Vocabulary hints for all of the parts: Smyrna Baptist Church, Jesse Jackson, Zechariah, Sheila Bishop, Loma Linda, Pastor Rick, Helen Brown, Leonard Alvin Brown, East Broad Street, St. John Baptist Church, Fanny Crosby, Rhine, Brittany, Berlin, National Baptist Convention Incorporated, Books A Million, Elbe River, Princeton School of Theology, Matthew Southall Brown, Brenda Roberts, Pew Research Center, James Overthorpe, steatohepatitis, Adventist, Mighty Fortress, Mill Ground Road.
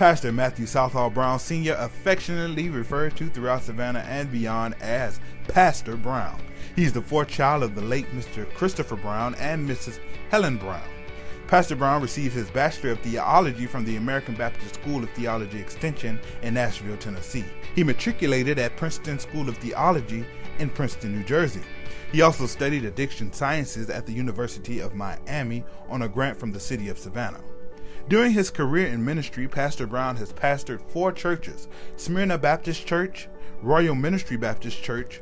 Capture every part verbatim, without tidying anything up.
Pastor Matthew Southall Brown, Senior, affectionately referred to throughout Savannah and beyond as Pastor Brown. He's the fourth child of the late Mister Christopher Brown and Missus Helen Brown. Pastor Brown received his Bachelor of Theology from the American Baptist School of Theology Extension in Nashville, Tennessee. He matriculated at Princeton School of Theology in Princeton, New Jersey. He also studied addiction sciences at the University of Miami on a grant from the city of Savannah. During his career in ministry, Pastor Brown has pastored four churches: Smyrna Baptist Church, Royal Ministry Baptist Church,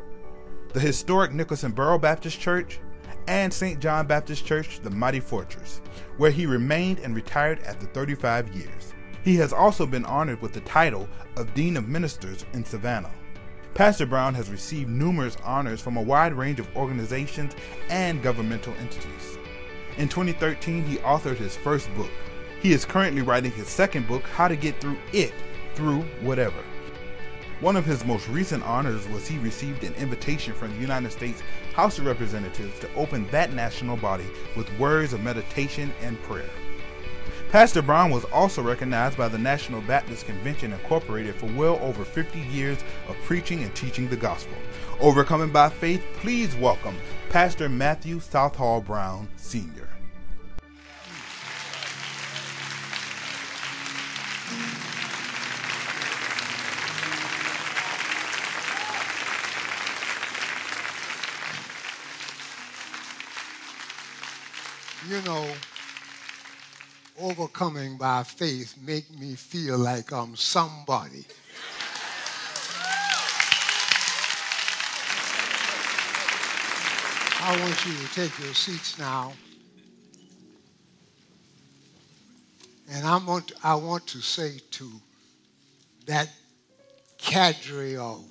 the historic Nicholson Borough Baptist Church, and Saint John Baptist Church, the Mighty Fortress, where he remained and retired after thirty-five years. He has also been honored with the title of Dean of Ministers in Savannah. Pastor Brown has received numerous honors from a wide range of organizations and governmental entities. In twenty thirteen, he authored his first book. He is currently writing his second book, How to Get Through It Through Whatever. One of his most recent honors was he received an invitation from the United States House of Representatives to open that national body with words of meditation and prayer. Pastor Brown was also recognized by the National Baptist Convention Incorporated for well over fifty years of preaching and teaching the gospel. Overcoming by faith, please welcome Pastor Matthew Southall Brown, Senior You know, overcoming by faith make me feel like I'm somebody. I want you to take your seats now. And I want, I want to say to that cadre of,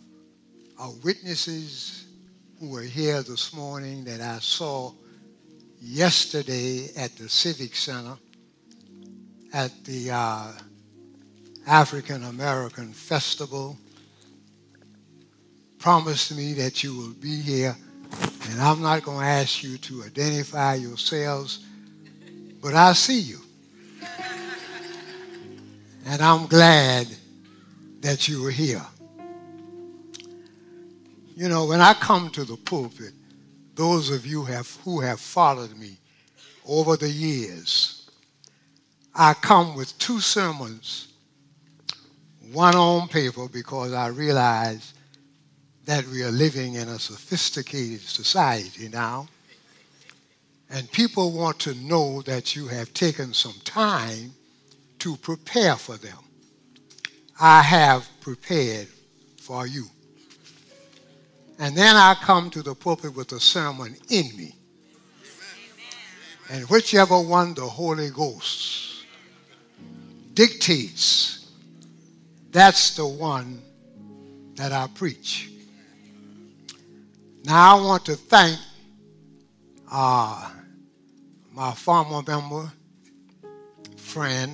of witnesses who were here this morning that I saw yesterday at the Civic Center at the uh, African American Festival, promised me that you will be here. And I'm not going to ask you to identify yourselves, but I see you. And I'm glad that you are here. You know, when I come to the pulpit, those of you have, who have followed me over the years, I come with two sermons, one on paper, because I realize that we are living in a sophisticated society now, and people want to know that you have taken some time to prepare for them. I have prepared for you. And then I come to the pulpit with a sermon in me. Amen. And whichever one the Holy Ghost dictates, that's the one that I preach. Now I want to thank uh, my former member, friend,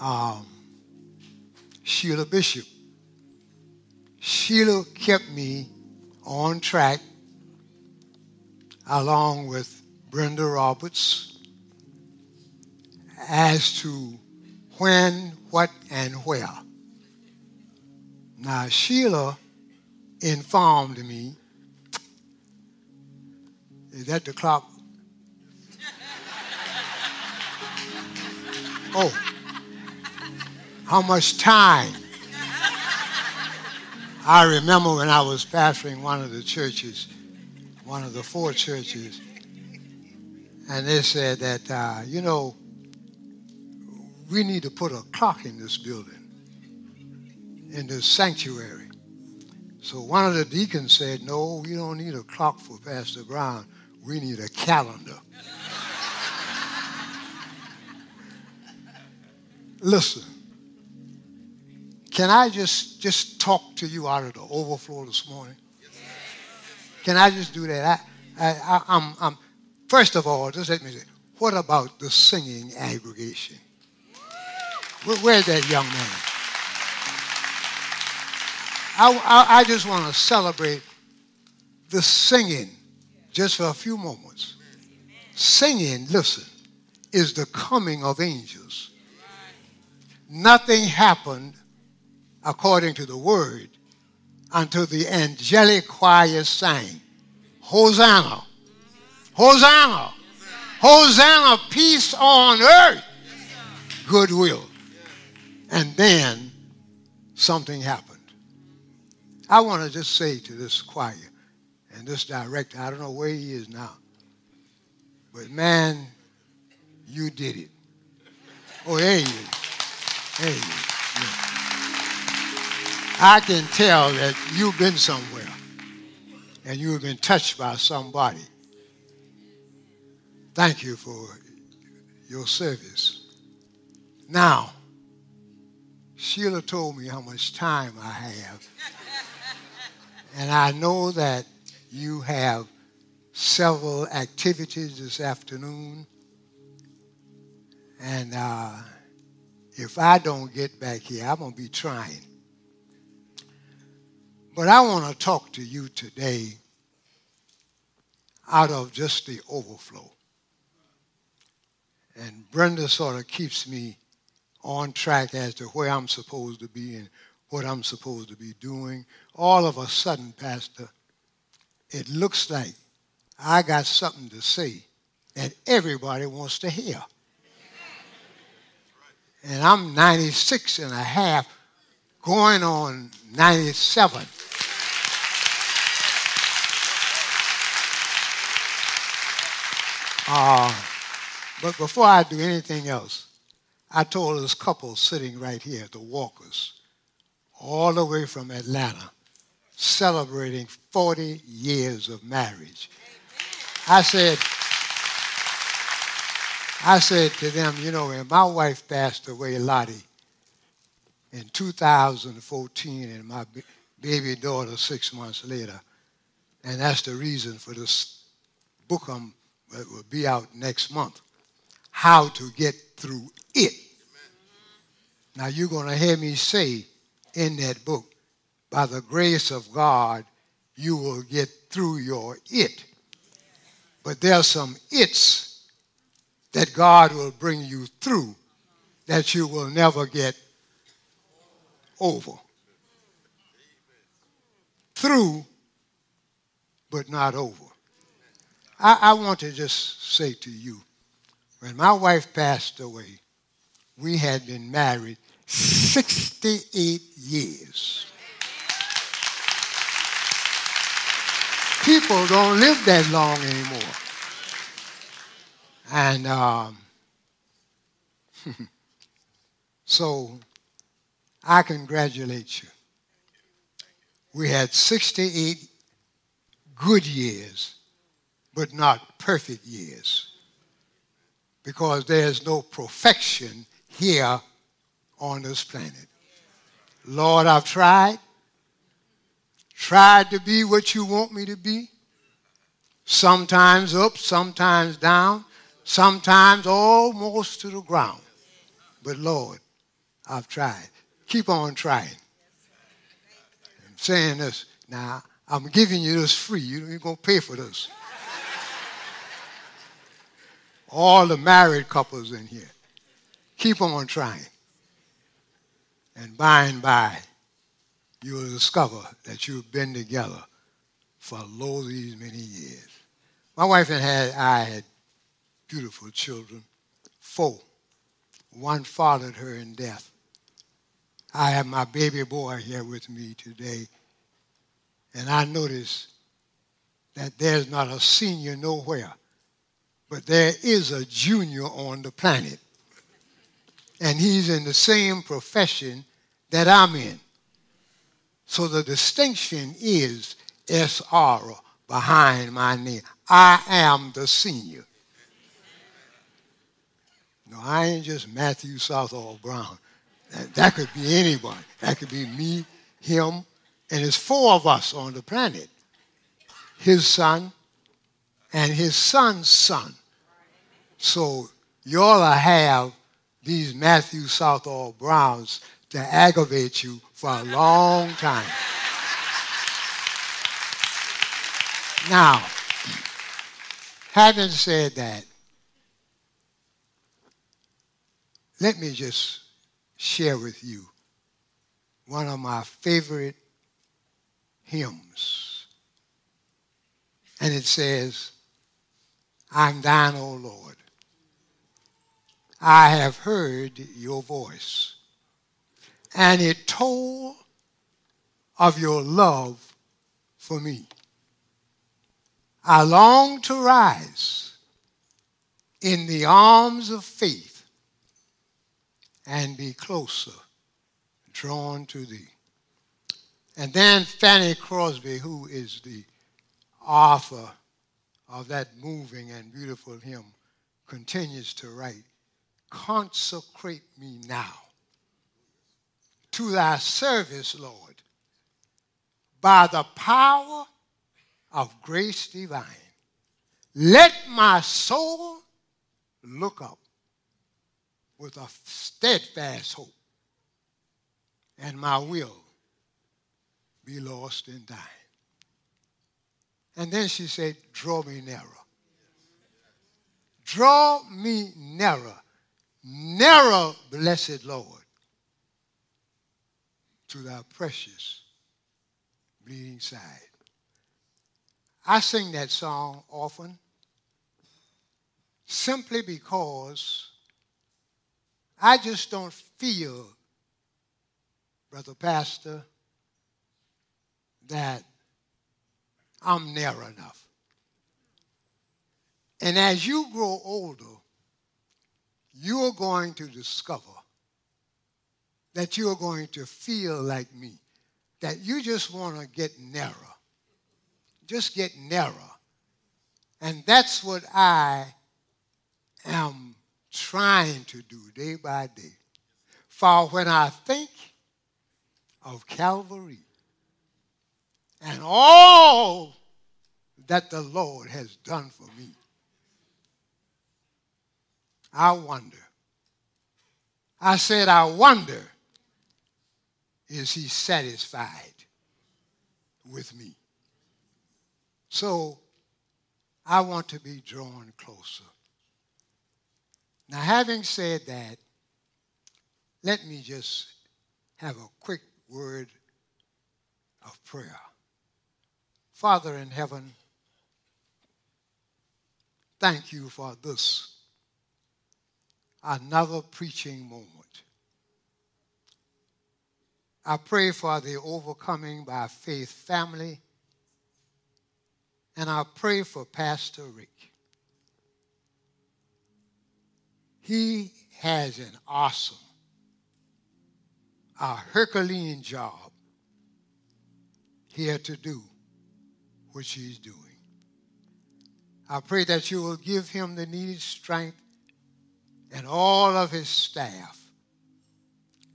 um, Sheila Bishop. Sheila kept me on track along with Brenda Roberts as to when, what, and where. Now, Sheila informed me. Is that the clock? Oh, how much time? I remember when I was pastoring one of the churches, one of the four churches, and they said that, uh, you know, we need to put a clock in this building, in this sanctuary. So one of the deacons said, no, we don't need a clock for Pastor Brown. We need a calendar. Listen. Can I just, just talk to you out of the overflow this morning? Yes. Can I just do that? I, I, I, I'm, I'm, first of all, just let me say, what about the singing aggregation? Where, where's that young man? I, I, I just want to celebrate the singing just for a few moments. Singing, listen, is the coming of angels. nothing happened according to the word until the angelic choir sang, Hosanna, Hosanna, Hosanna, peace on earth, goodwill. And then something happened. I want to just say to this choir and this director, I don't know where he is now, but man, you did it. Oh, there he is. There he is. Yeah. I can tell that you've been somewhere and you've been touched by somebody. Thank you for your service. Now, Sheila told me how much time I have. And I know that you have several activities this afternoon. And uh, if I don't get back here, I'm going to be trying. But I want to talk to you today out of just the overflow. And Brenda sort of keeps me on track as to where I'm supposed to be and what I'm supposed to be doing. All of a sudden, Pastor, it looks like I got something to say that everybody wants to hear. And I'm ninety-six and a half, going on ninety-seven. Uh, but before I do anything else, I told this couple sitting right here, the Walkers, all the way from Atlanta, celebrating forty years of marriage. Amen. I said, I said to them, you know, when my wife passed away, Lottie, in two thousand fourteen, and my baby daughter six months later, and that's the reason for this book that will be out next month, How to Get Through It. Amen. Now, you're going to hear me say in that book, by the grace of God, you will get through your it. But there are some it's that God will bring you through that you will never get over. Through, but not over. I, I want to just say to you, when my wife passed away, we had been married sixty-eight years. People don't live that long anymore. And um, so I congratulate you. We had sixty-eight good years, but not perfect years, because there's no perfection here on this planet. Lord, I've tried. Tried to be what you want me to be. Sometimes up, sometimes down, sometimes almost to the ground. But Lord, I've tried. Keep on trying. I'm saying this. Now, I'm giving you this free. You ain't going to pay for this. All the married couples in here, keep on trying. And by and by, you will discover that you've been together for lo these many years. My wife and I had beautiful children, four. One followed her in death. I have my baby boy here with me today, and I notice that there's not a senior nowhere, but there is a junior on the planet, and he's in the same profession that I'm in. So the distinction is S R behind my name. I am the senior. No, I ain't just Matthew Southall Brown. That, that could be anybody. That could be me, him, and there's four of us on the planet. His son and his son's son. So y'all have these Matthew Southall Browns to aggravate you for a long time. Now, having said that, let me just share with you one of my favorite hymns. And it says, I'm thine, O Lord. I have heard your voice, and it told of your love for me. I long to rise in the arms of faith and be closer drawn to thee. And then Fanny Crosby, who is the author of that moving and beautiful hymn, continues to write, consecrate me now to thy service, Lord, by the power of grace divine. Let my soul look up with a steadfast hope, and my will be lost in thine. And then she said, draw me nearer. Draw me nearer. Nearer, blessed Lord, to thy precious bleeding side. I sing that song often simply because I just don't feel, Brother Pastor, that I'm near enough. And as you grow older, you are going to discover that you are going to feel like me, that you just want to get nearer. Just get nearer. And that's what I am trying to do day by day. For when I think of Calvary and all that the Lord has done for me, I wonder. I said, I wonder, is he satisfied with me? So I want to be drawn closer. Now, having said that, let me just have a quick word of prayer. Father in heaven, thank you for this, another preaching moment. I pray for the Overcoming by Faith family, and I pray for Pastor Rick. He has an awesome, a Herculean job here to do what he's doing. I pray that you will give him the needed strength and all of his staff,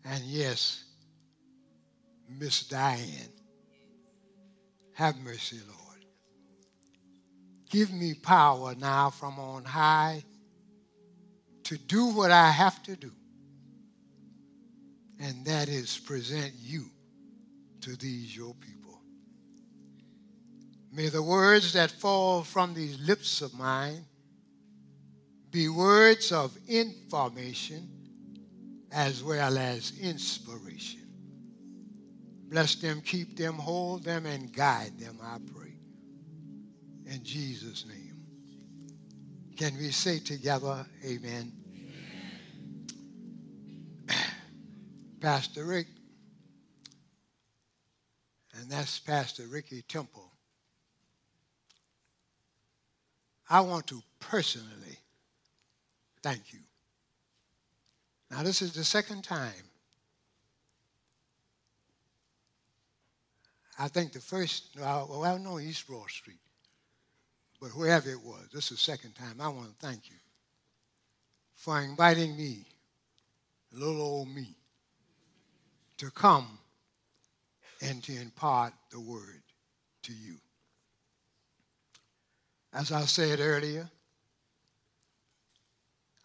and yes, Miss Diane. Have mercy, Lord. Give me power now from on high to do what I have to do, and that is present you to these your people. May the words that fall from these lips of mine be words of information as well as inspiration. Bless them, keep them, hold them, and guide them, I pray. In Jesus' name. Can we say together, amen? Amen. Pastor Rick, and that's Pastor Ricky Temple. I want to personally thank you. Now, this is the second time. I think the first, well, no, East Broad Street, but wherever it was, this is the second time. I want to thank you for inviting me, little old me, to come and to impart the word to you. As I said earlier,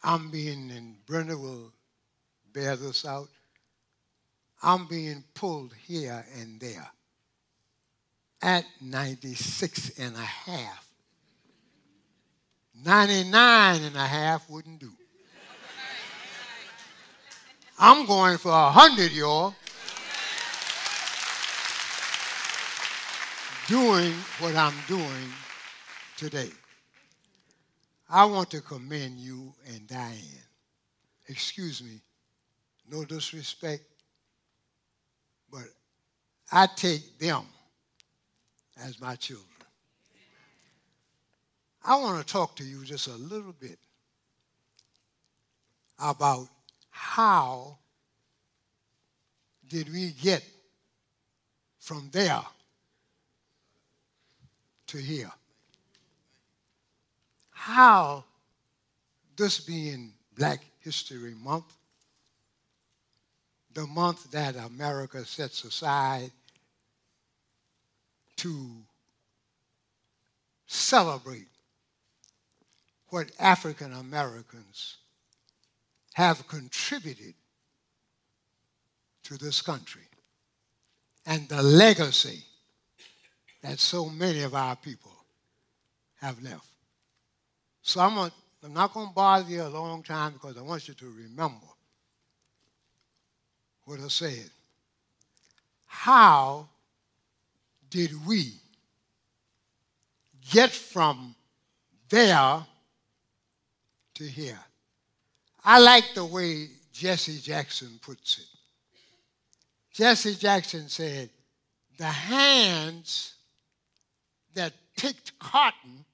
I'm being, and Brenda will bear this out, I'm being pulled here and there at ninety-six and a half. ninety-nine and a half wouldn't do. I'm going for a hundred, y'all. Doing what I'm doing today. I want to commend you and Diane. Excuse me, no disrespect, but I take them as my children. I want to talk to you just a little bit about how did we get from there to here. How, this being Black History Month, the month that America sets aside to celebrate what African Americans have contributed to this country and the legacy that so many of our people have left. So I'm, a, I'm not going to bother you a long time because I want you to remember what I said. How did we get from there to here? I like the way Jesse Jackson puts it. Jesse Jackson said, the hands that picked cotton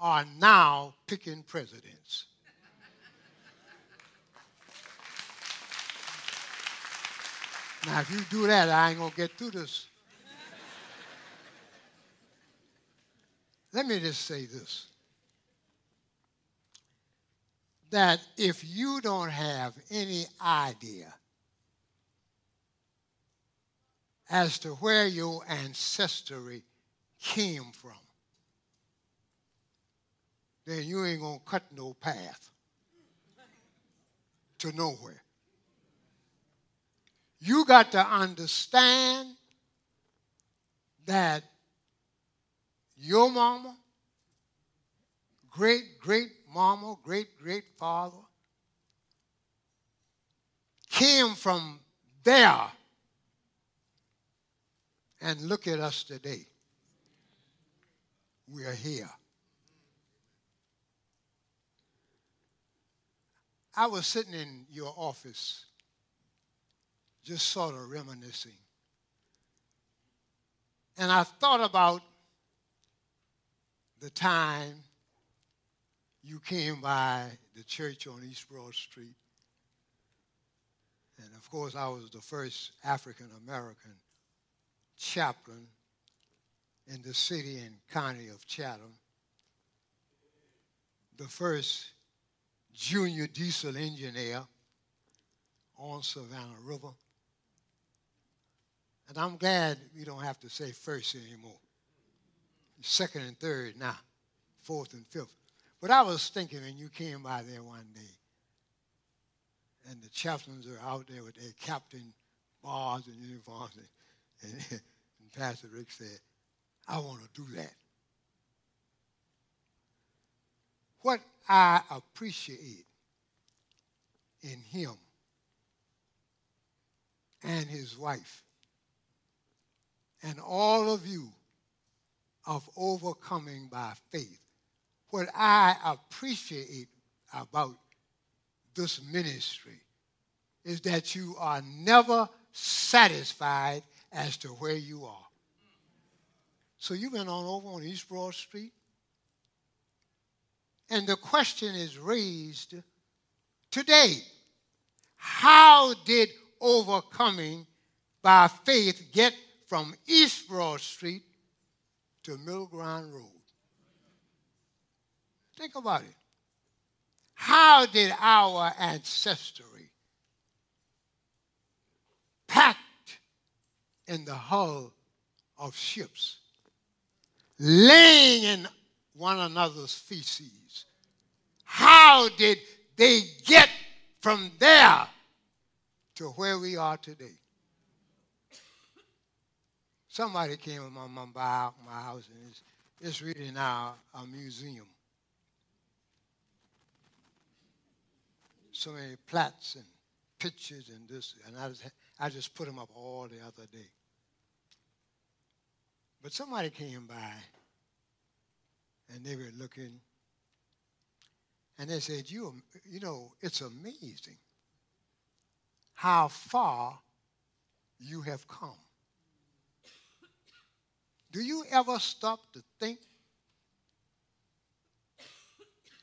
are now picking presidents. Now, if you do that, I ain't gonna get through this. Let me just say this, that if you don't have any idea as to where your ancestry came from, then you ain't gonna cut no path to nowhere. You got to understand that your mama, great, great mama, great, great father came from there, and look at us today. We are here. I was sitting in your office just sort of reminiscing. And I thought about the time you came by the church on East Broad Street. And of course, I was the first African-American chaplain in the city and county of Chatham, the first junior diesel engineer on Savannah River. And I'm glad we don't have to say first anymore. Second and third now, fourth and fifth. But I was thinking when you came by there one day, and the chaplains are out there with their captain bars and uniforms, and, and, and Pastor Rick said, I want to do that. What I appreciate in him and his wife and all of you of overcoming by faith, what I appreciate about this ministry is that you are never satisfied as to where you are. So you went on over on East Broad Street, and the question is raised today. How did overcoming by faith get from East Broad Street to Mill Ground Road? Think about it. How did our ancestry packed in the hull of ships, laying in one another's feces, how did they get from there to where we are today? Somebody came to my, my, my house, and it's, it's really now a museum. So many plaques and pictures and this, and I just, I just put them up all the other day. But somebody came by, and they were looking, and they said, you, you know, it's amazing how far you have come. Do you ever stop to think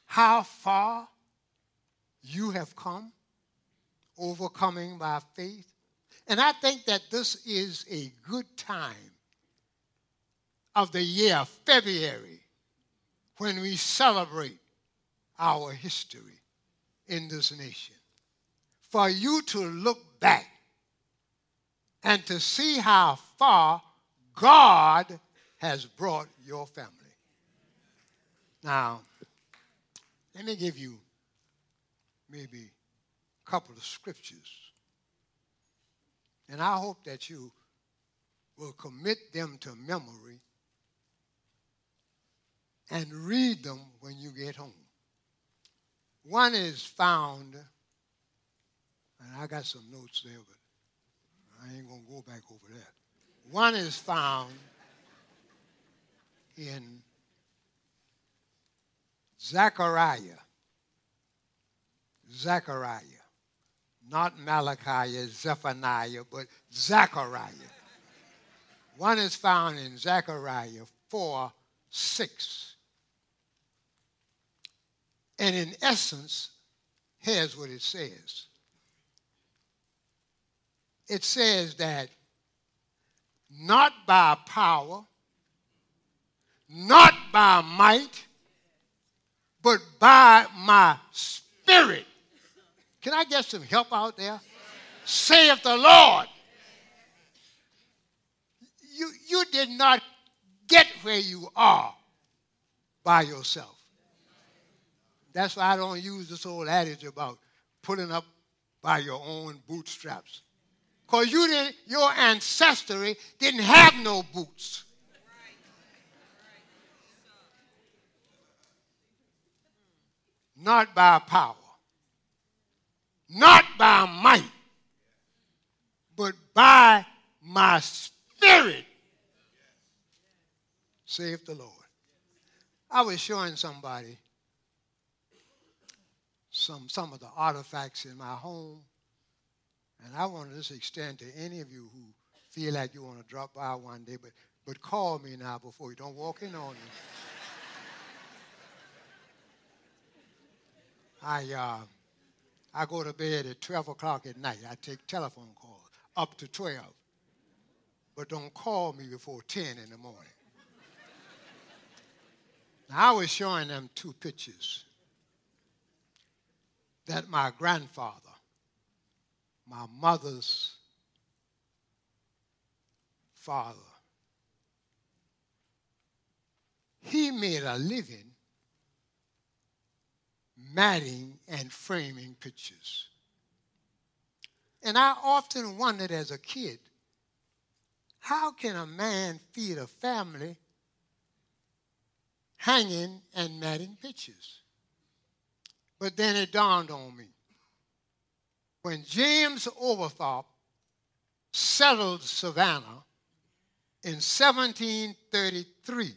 how far you have come, overcoming by faith? And I think that this is a good time of the year, February, when we celebrate our history in this nation. For you to look back and to see how far God has brought your family. Now, let me give you maybe a couple of scriptures. And I hope that you will commit them to memory and read them when you get home. One is found, and I got some notes there, but I ain't going to go back over that. One is found in Zechariah. Zechariah. Not Malachi, Zephaniah, but Zechariah. One is found in Zechariah four, six. And in essence, here's what it says. It says that not by power, not by might, but by my spirit. Can I get some help out there? Yeah. Saith the Lord. You, you did not get where you are by yourself. That's why I don't use this old adage about pulling up by your own bootstraps. Because you didn't, your ancestry didn't have no boots. Not by power, not by might, but by my spirit, saith the Lord. I was showing somebody some, some of the artifacts in my home. And I want to just extend to any of you who feel like you want to drop by one day, but, but call me now before you don't walk in on me. I, uh, I go to bed at twelve o'clock at night. I take telephone calls up to twelve. But don't call me before ten in the morning. Now, I was showing them two pictures that my grandfather, my mother's father, he made a living matting and framing pictures. And I often wondered as a kid, how can a man feed a family hanging and matting pictures? But then it dawned on me. When James Overthorpe settled Savannah in seventeen thirty-three,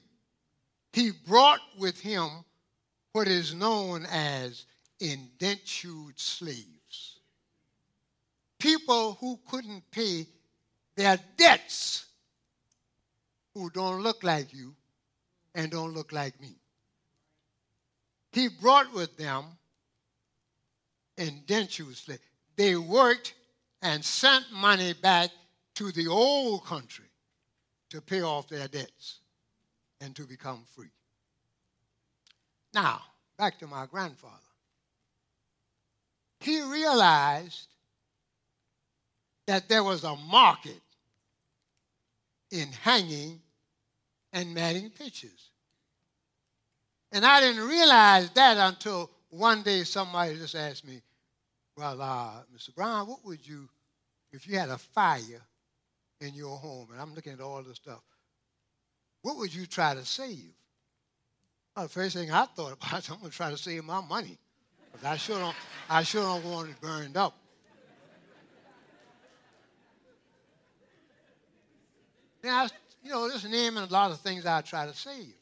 he brought with him what is known as indentured slaves, people who couldn't pay their debts, who don't look like you and don't look like me. He brought with them indentured slaves. They worked and sent money back to the old country to pay off their debts and to become free. Now, back to my grandfather. He realized that there was a market in hanging and matting pictures. And I didn't realize that until one day somebody just asked me, well, uh, Mister Brown, what would you, if you had a fire in your home, and I'm looking at all this stuff, what would you try to save? Well, the first thing I thought about is I'm going to try to save my money. Because I sure don't, I sure don't want it burned up. Now, you know, there's naming a lot of things I try to save you.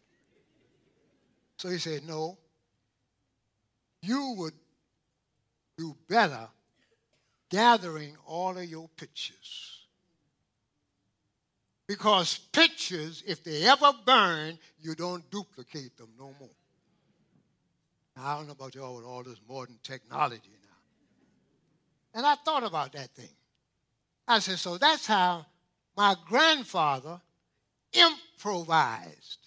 So he said, no, you would do better gathering all of your pictures. Because pictures, if they ever burn, you don't duplicate them no more. Now, I don't know about y'all with all this modern technology now. And I thought about that thing. I said, so that's how my grandfather improvised.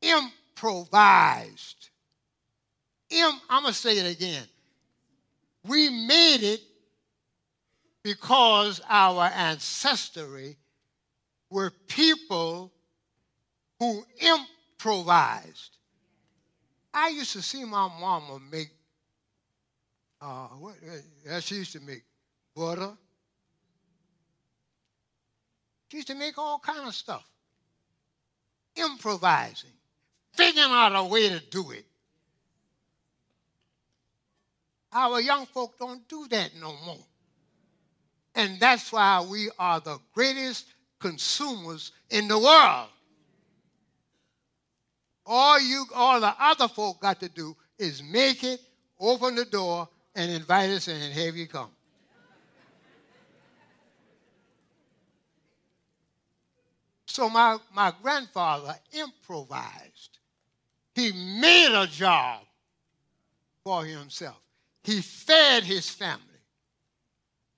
Improvised. Im- I'm going to say it again. We made it because our ancestry were people who improvised. I used to see my mama make, uh, what, uh, she used to make butter. She used to make all kind of stuff. Improvising. Figuring out a way to do it. Our young folk don't do that no more. And that's why we are the greatest consumers in the world. All you, all the other folk got to do is make it, open the door, and invite us in and have you come. So my, my grandfather improvised. He made a job for himself. He fed his family,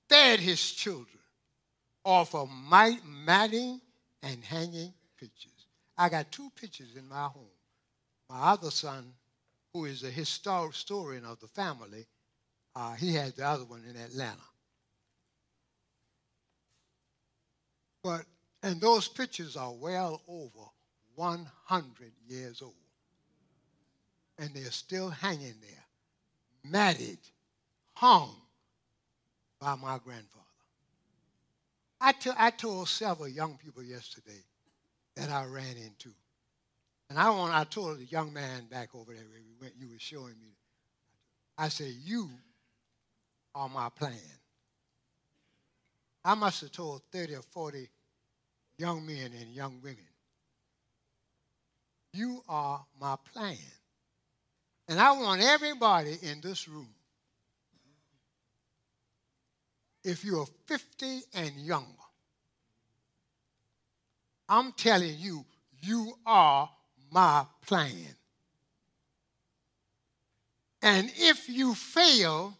fed his children off of matting and hanging pictures. I got two pictures in my home. My other son, who is a historian of the family, uh, he has the other one in Atlanta. But, and those pictures are well over one hundred years old. And they're still hanging there, matted, hung by my grandfather. I, t- I told several young people yesterday that I ran into. And I want, I told the young man back over there where we went, you were showing me. I said, you are my plan. I must have told thirty or forty young men and young women, you are my plan. And I want everybody in this room, if you're fifty and younger, I'm telling you, you are my plan. And if you fail,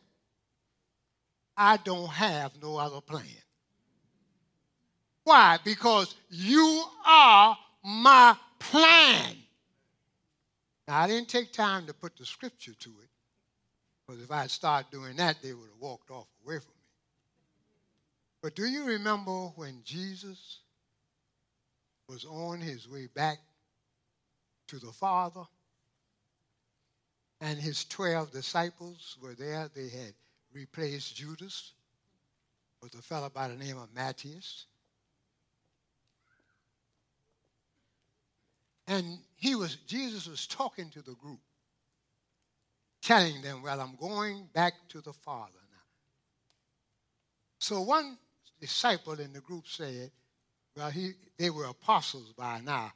I don't have no other plan. Why? Because you are my plan. Now, I didn't take time to put the scripture to it, because if I had started doing that, they would have walked off away from me. But do you remember when Jesus was on his way back to the Father, and his twelve disciples were there? They had replaced Judas with a fellow by the name of Matthias. And he was, Jesus was talking to the group, telling them, well, I'm going back to the Father now. So one disciple in the group said, well, he, they were apostles by now,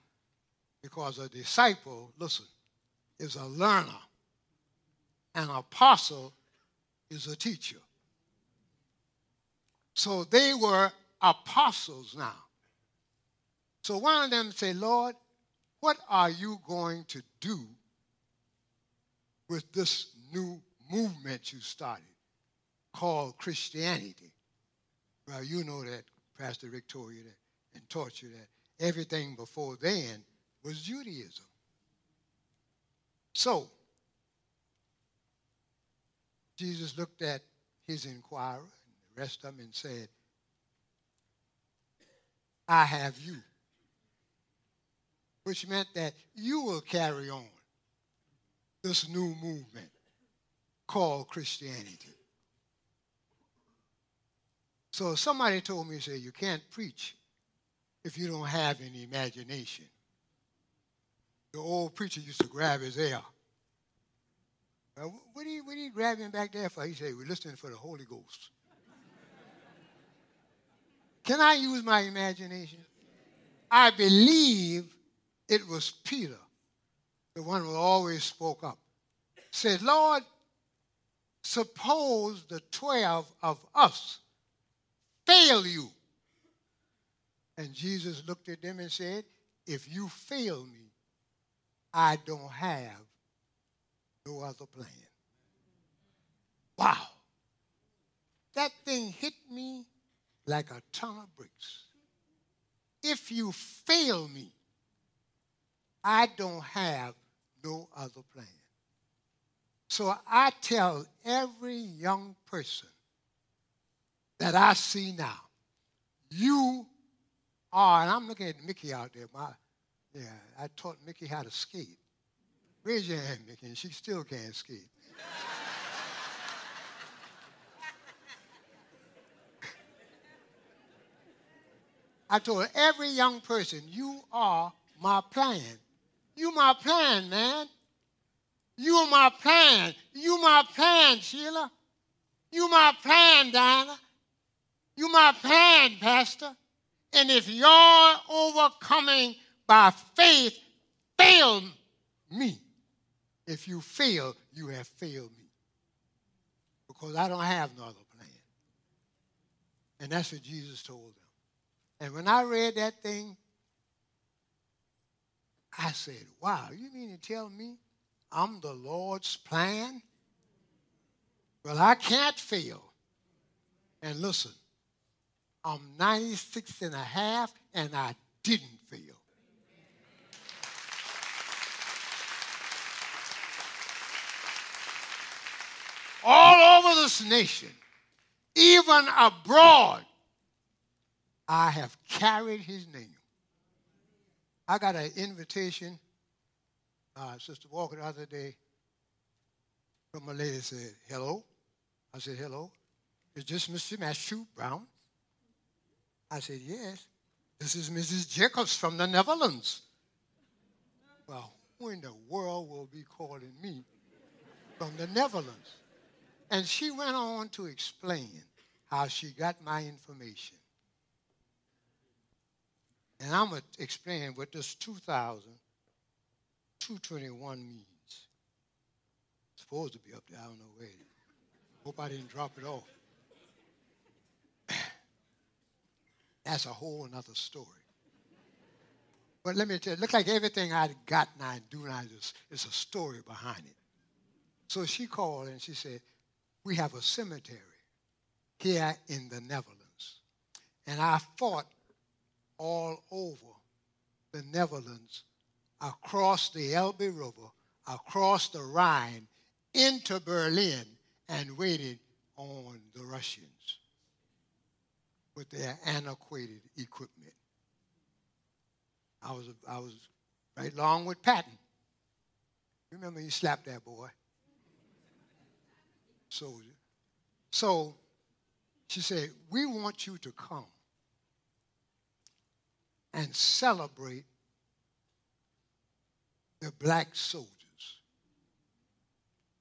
because a disciple, listen, is a learner. An apostle is a teacher. So they were apostles now. So one of them said, Lord, what are you going to do with this new movement you started called Christianity? Well, you know that, Pastor Rick told you that, and taught you that everything before then was Judaism. So, Jesus looked at his inquirer and the rest of them and said, I have you. Which meant that you will carry on this new movement called Christianity. So somebody told me, say, you can't preach if you don't have any imagination. The old preacher used to grab his ear. Well, what are you, what are you grabbing back there for? He said, we're listening for the Holy Ghost. Can I use my imagination? I believe it was Peter, the one who always spoke up, said, Lord, suppose the twelve of us fail you. And Jesus looked at them and said, if you fail me, I don't have no other plan. Wow. That thing hit me like a ton of bricks. If you fail me, I don't have no other plan. So I tell every young person that I see now, you are, and I'm looking at Mickey out there. My, yeah, I taught Mickey how to skate. Raise your hand, Mickey, and she still can't skate. I told every young person, you are my plan. You my plan, man. You are my plan. You my plan, Sheila. You my plan, Diana. You my plan, Pastor. And if you're overcoming by faith, fail me. If you fail, you have failed me. Because I don't have no other plan. And that's what Jesus told them. And when I read that thing, I said, wow, you mean to tell me I'm the Lord's plan? Well, I can't fail. And listen, I'm ninety-six and a half, and I didn't fail. All over this nation, even abroad, I have carried his name. I got an invitation, uh, Sister Walker, the other day, from a lady said, hello. I said, hello. Is this Mister Matthew Brown? I said, yes. This is Missus Jacobs from the Netherlands. Well, who in the world will be calling me from the Netherlands? And she went on to explain how she got my information. And I'm going to explain what this two thousand two twenty-one means. It's supposed to be up there. I don't know where it is. Hope I didn't drop it off. That's a whole another story. But let me tell you, it looked like everything I'd gotten, I do now, is a story behind it. So she called and she said, we have a cemetery here in the Netherlands. And I fought all over the Netherlands, across the Elbe River, across the Rhine, into Berlin, and waited on the Russians with their antiquated equipment. I was, I was right along with Patton. Remember, he slapped that boy. Soldier. So she said, we want you to come and celebrate the black soldiers.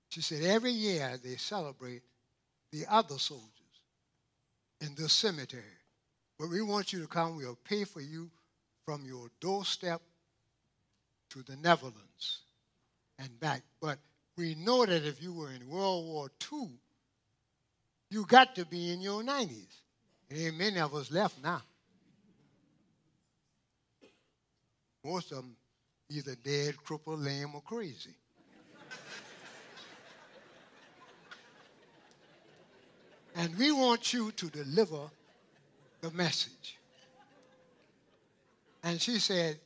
She said every year they celebrate the other soldiers in the cemetery. But we want you to come. We'll pay for you from your doorstep to the Netherlands and back. But we know that if you were in World War Two, you got to be in your nineties. And there ain't many of us left now. Most of them either dead, crippled, lame, or crazy. And we want you to deliver the message. And she said,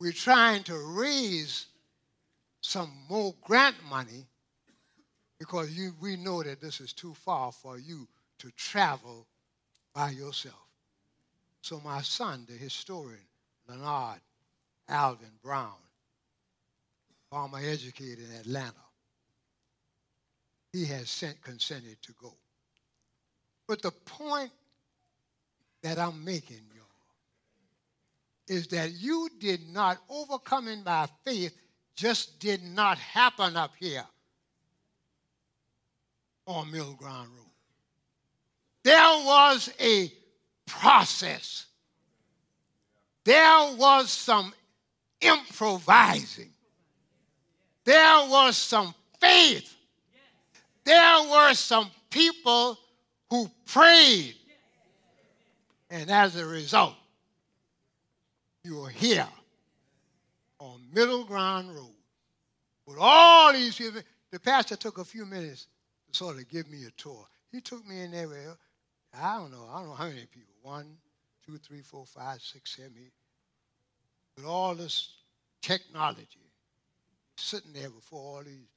we're trying to raise some more grant money because you, we know that this is too far for you to travel by yourself. So my son, the historian, Leonard Alvin Brown, former educator in Atlanta, he has sent, consented to go. But the point that I'm making, y'all, is that you did not, overcoming by faith just did not happen up here on Mill Ground Road. There was a process. There was some improvising. There was some faith. There were some people who prayed. And as a result, you are here on Middle Ground Road with all these people. The pastor took a few minutes to sort of give me a tour. He took me in there with, I don't know, I don't know how many people. One, two, three, four, five, six, seven, eight. With all this technology, sitting there before all these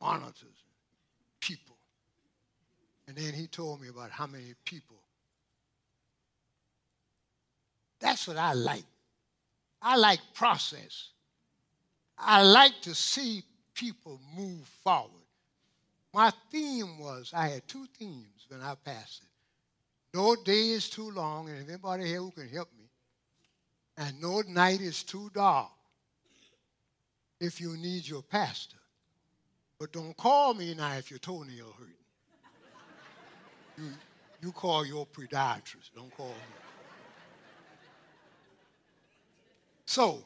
monitors and people. And then he told me about how many people. That's what I like. I like process. I like to see people move forward. My theme was, I had two themes when I passed it. No day is too long, and if anybody here who can help me, and no night is too dark if you need your pastor. But don't call me now if your toenail hurt. you, you call your podiatrist. Don't call me. So,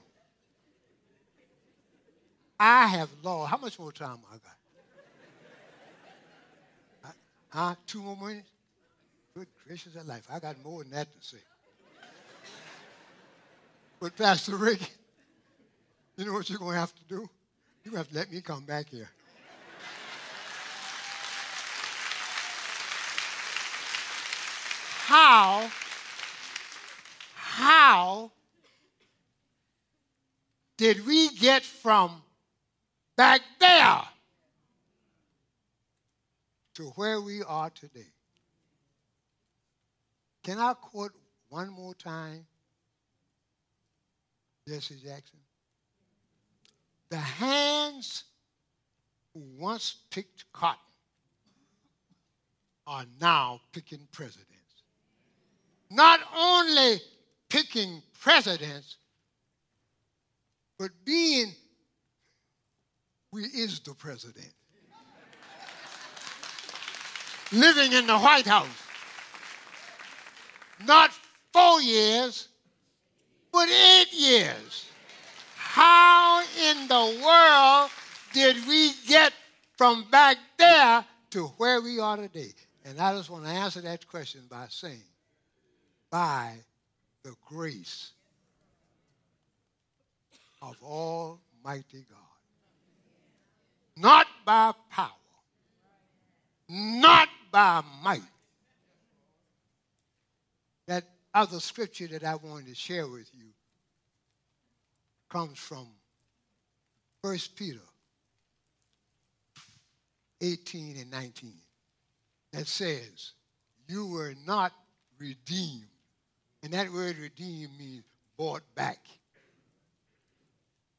I have lost, how much more time I got? Huh? Two more minutes? Good gracious of life. I got more than that to say. But Pastor Rick, you know what you're going to have to do? You're going to have to let me come back here. How, how did we get from back there to where we are today? Can I quote one more time Jesse Jackson? The hands who once picked cotton are now picking presidents. Not only picking presidents, but being we is the president. Living in the White House. Not four years, but eight years. How in the world did we get from back there to where we are today? And I just want to answer that question by saying, by the grace of Almighty God. Not by power, not by might. That other scripture that I wanted to share with you comes from First Peter eighteen and nineteen that says, you were not redeemed. And that word redeemed means bought back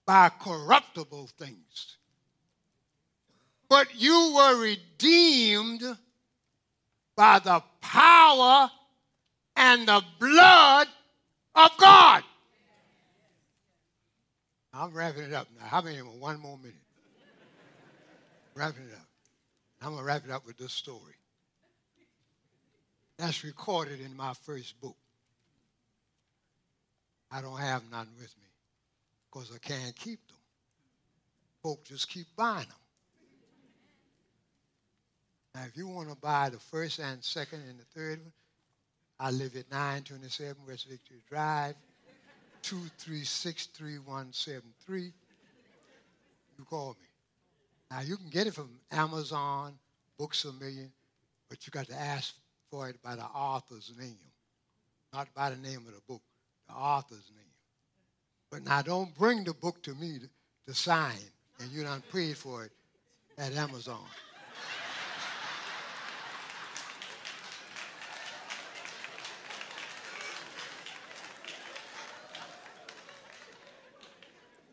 by corruptible things. But you were redeemed by the power and the blood of God. I'm wrapping it up now. How many more? One more minute. Wrapping it up. I'm going to wrap it up with this story. That's recorded in my first book. I don't have none with me because I can't keep them. Folks just keep buying them. Now, if you want to buy the first and second and the third one, I live at nine twenty-seven West Victory Drive, two three six three one seven three. You call me. Now, you can get it from Amazon, Books A Million, but you got to ask for it by the author's name, not by the name of the book, the author's name. But now, don't bring the book to me to, to sign, and you done paid for it at Amazon.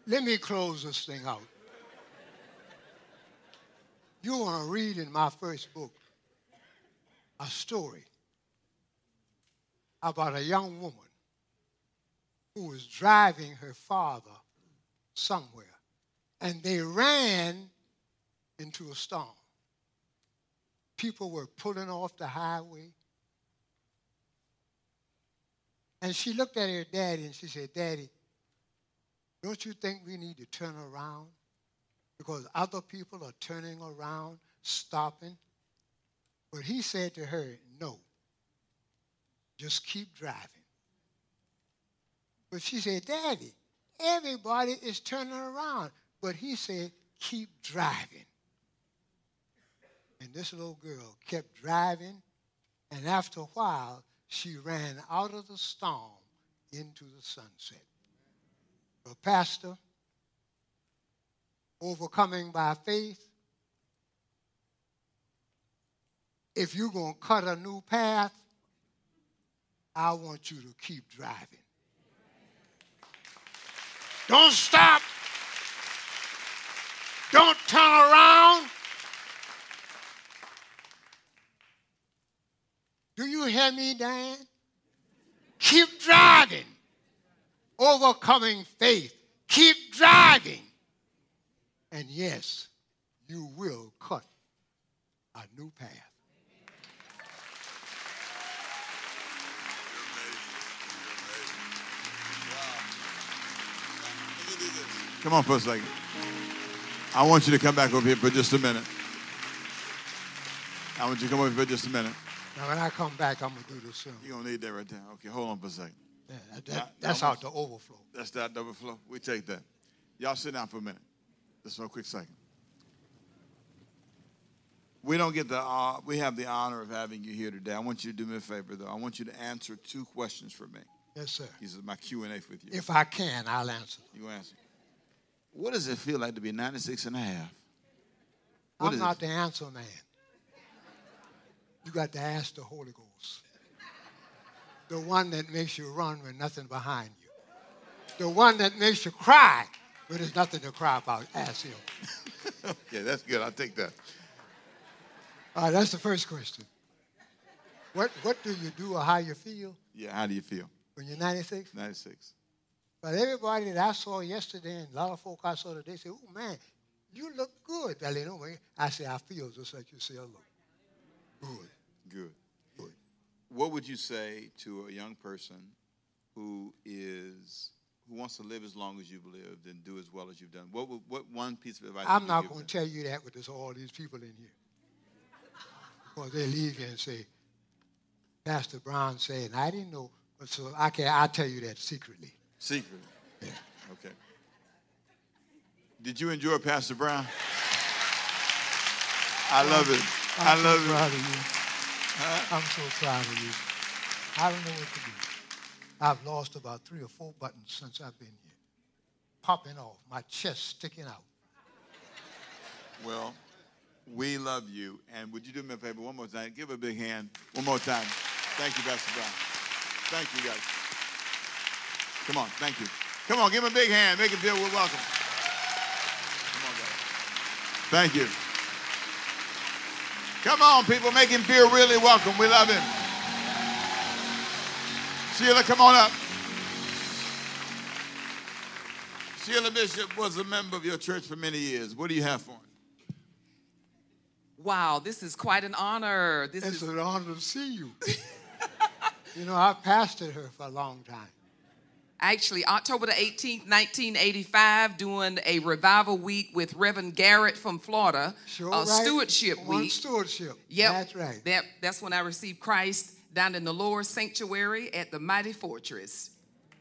Let me close this thing out. You want to read in my first book a story about a young woman who was driving her father somewhere, and they ran into a storm. People were pulling off the highway. And she looked at her daddy and she said, "Daddy, don't you think we need to turn around? Because other people are turning around, stopping." But he said to her, "No, just keep driving." But she said, "Daddy, everybody is turning around." But he said, "Keep driving." And this little girl kept driving, and after a while, she ran out of the storm into the sunset. So, Pastor, overcoming by faith, if you're going to cut a new path, I want you to keep driving. Don't stop. Don't turn around. Do you hear me, Dan? Keep driving. Overcoming faith. Keep driving. And yes, you will cut a new path. Come on for a second. I want you to come back over here for just a minute. I want you to come over here for just a minute. Now, when I come back, I'm going to do this soon. You're going to need that right there. Okay, hold on for a second. Yeah, that, that, that's out the overflow. That's out the overflow. We take that. Y'all sit down for a minute. Just for a quick second. We don't get the, uh, we have the honor of having you here today. I want you to do me a favor, though. I want you to answer two questions for me. Yes, sir. These are my Q and A with you. If I can, I'll answer. You answer. What does it feel like to be ninety-six and a half? What I'm not it? The answer man. You got to ask the Holy Ghost. The one that makes you run with nothing behind you. The one that makes you cry, but there's nothing to cry about. Ask him. Okay, that's good. I'll take that. All right, that's the first question. What, what do you do or how you feel? Yeah, how do you feel? When you're ninety-six? ninety-six. But everybody that I saw yesterday and a lot of folk I saw today say, "Oh, man, you look good." I say, "I feel just like you say I look good." Good. Good. What would you say to a young person who is who wants to live as long as you've lived and do as well as you've done? What would, what one piece of advice? I'm not going to tell you that with this, all these people in here. Because they leave here and say, "Pastor Brown said, and I didn't know." So I can I tell you that secretly. Secretly. Yeah. Okay. Did you enjoy Pastor Brown? I love it. I love it. I'm so proud of you. Huh? I'm so proud of you. I don't know what to do. I've lost about three or four buttons since I've been here. Popping off, my chest sticking out. Well, we love you. And would you do me a favor one more time? Give a big hand one more time. Thank you, Pastor Brown. Thank you, guys. Come on, thank you. Come on, give him a big hand. Make him feel we're welcome. Come on, guys. Thank you. Come on, people. Make him feel really welcome. We love him. Sheila, come on up. Sheila Bishop was a member of your church for many years. What do you have for him? Wow, this is quite an honor. This it's is an honor to see you. You know, I pastored her for a long time. Actually, October the eighteenth, nineteen eighty-five, doing a revival week with Reverend Garrett from Florida, sure uh, right. Stewardship One Week. Stewardship. Yep. That's right. That, that's when I received Christ down in the lower sanctuary at the Mighty Fortress.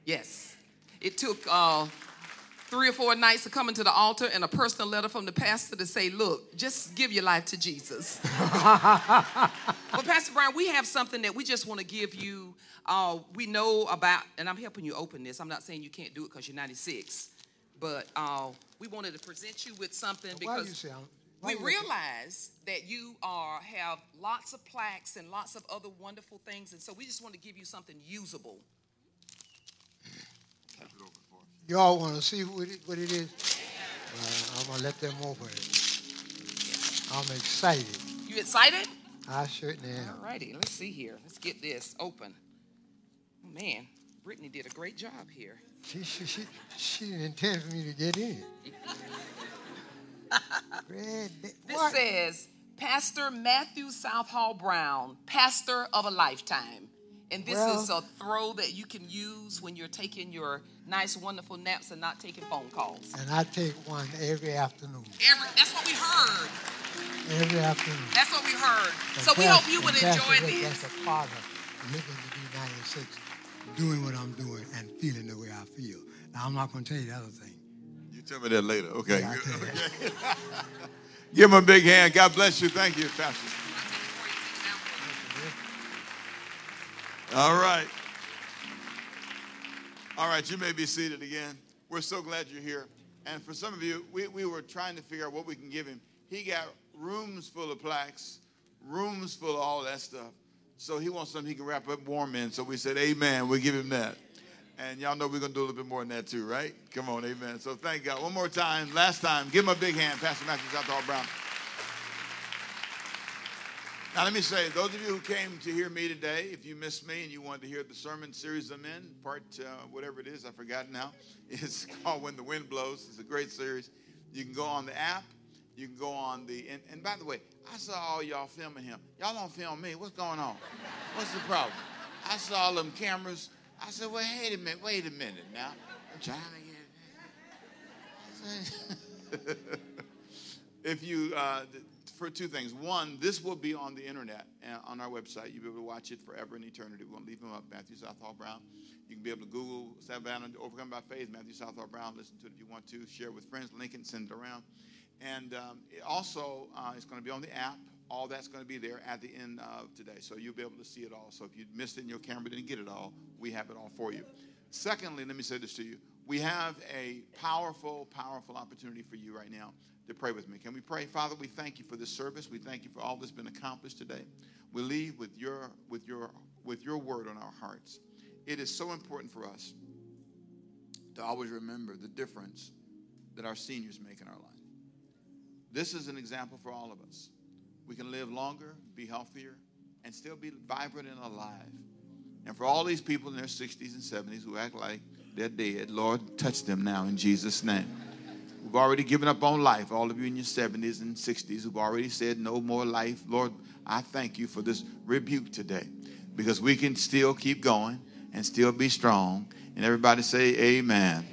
Yes. It took uh, three or four nights of coming to the altar and a personal letter from the pastor to say, "Look, just give your life to Jesus." But Pastor Brown, we have something that we just want to give you. Uh, we know about, and I'm helping you open this. I'm not saying you can't do it because you're ninety-six, but uh, we wanted to present you with something because you sound, we realize you? that you are have lots of plaques and lots of other wonderful things, and so we just want to give you something usable. Okay. Y'all want to see who it is, what it is? Uh, I'm gonna let them open it. I'm excited. You excited? I certainly am. All righty, let's see here. Let's get this open. Man, Brittany did a great job here. She she she, she didn't intend for me to get in. Red, this what? says, Pastor Matthew Southall Brown, pastor of a lifetime. And this well, is a throw that you can use when you're taking your nice, wonderful naps and not taking phone calls. And I take one every afternoon. Every, that's what we heard. Every afternoon. That's what we heard. And so Pastor, we hope you would enjoy this. That's a part of living to be ninety-six, doing what I'm doing and feeling the way I feel. Now, I'm not going to tell you the other thing. You tell me that later. Okay. Yeah, okay. Give him a big hand. God bless you. Thank you, Pastor. All right. All right, you may be seated again. We're so glad you're here. And for some of you, we, we were trying to figure out what we can give him. He got rooms full of plaques, rooms full of all that stuff. So he wants something he can wrap up warm in. So we said, amen, we'll give him that. And y'all know we're going to do a little bit more than that too, right? Come on, amen. So thank God. One more time, last time, give him a big hand, Pastor Matthew Southall Brown. Now, let me say, those of you who came to hear me today, if you missed me and you wanted to hear the sermon series I'm in, part uh, whatever it is, I forgot now, it's called When the Wind Blows. It's a great series. You can go on the app. You can go on the, and, and by the way, I saw all y'all filming him. Y'all don't film me. What's going on? What's the problem? I saw all them cameras. I said, well, wait a minute, wait a minute now. I'm trying to get it. If you, uh, for two things. One, this will be on the internet, uh, on our website. You'll be able to watch it forever in eternity. We won't leave them up, Matthew Southall Brown. You can be able to Google Savannah, Overcome by Faith, Matthew Southall Brown. Listen to it if you want to. Share with friends. Link it, send it around. And um, it also, uh, it's going to be on the app. All that's going to be there at the end of today. So you'll be able to see it all. So if you missed it and your camera didn't get it all, we have it all for you. Secondly, let me say this to you. We have a powerful, powerful opportunity for you right now to pray with me. Can we pray? Father, we thank you for this service. We thank you for all that's been accomplished today. We leave with your, with your, with your word on our hearts. It is so important for us to always remember the difference that our seniors make in our life. This is an example for all of us. We can live longer, be healthier, and still be vibrant and alive. And for all these people in their sixties and seventies who act like they're dead, Lord, touch them now in Jesus' name. We've already given up on life. All of you in your seventies and sixties who've already said no more life. Lord, I thank you for this rebuke today because we can still keep going and still be strong. And everybody say amen. Amen.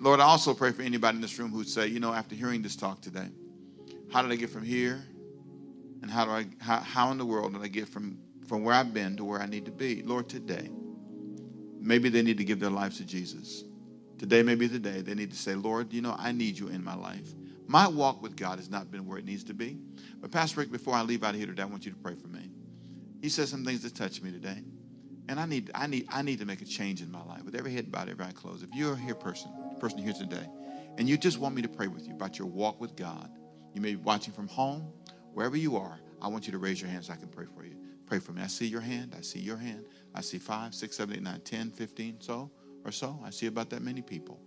Lord, I also pray for anybody in this room who'd say, you know, after hearing this talk today, how did I get from here? And how do I, how, how in the world did I get from, from where I've been to where I need to be? Lord, today, maybe they need to give their lives to Jesus. Today may be the day they need to say, Lord, you know, I need you in my life. My walk with God has not been where it needs to be. But Pastor Rick, before I leave out of here today, I want you to pray for me. He said some things that touched me today. And I need, I need, I need to make a change in my life. With every head bowed, every eye closed. If you're a here person, person here today, and you just want me to pray with you about your walk with God, you may be watching from home, wherever you are, I want you to raise your hands so I can pray for you. Pray for me. I see your hand. I see your hand. I see five, six, seven, eight, nine, ten, fifteen, so or so. I see about that many people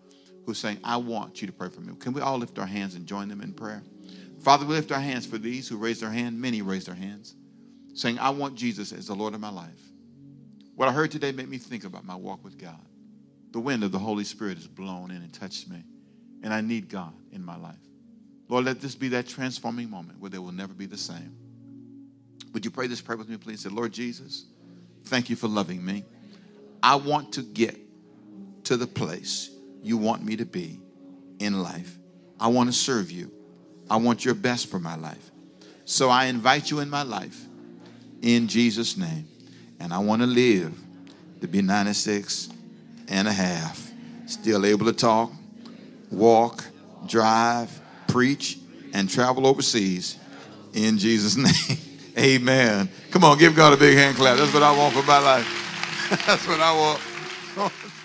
who are saying, I want you to pray for me. Can we all lift our hands and join them in prayer? Father, we lift our hands for these who raised their hand. Many raised their hands, saying, I want Jesus as the Lord of my life. What I heard today made me think about my walk with God. The wind of the Holy Spirit has blown in and touched me, and I need God in my life. Lord, let this be that transforming moment where they will never be the same. Would you pray this prayer with me, please? Say, Lord Jesus, thank you for loving me. I want to get to the place you want me to be in life. I want to serve you. I want your best for my life. So I invite you in my life in Jesus' name. And I want to live to be ninety-six and a half. Still able to talk, walk, drive, preach, and travel overseas in Jesus' name. Amen. Come on, give God a big hand clap. That's what I want for my life. That's what I want.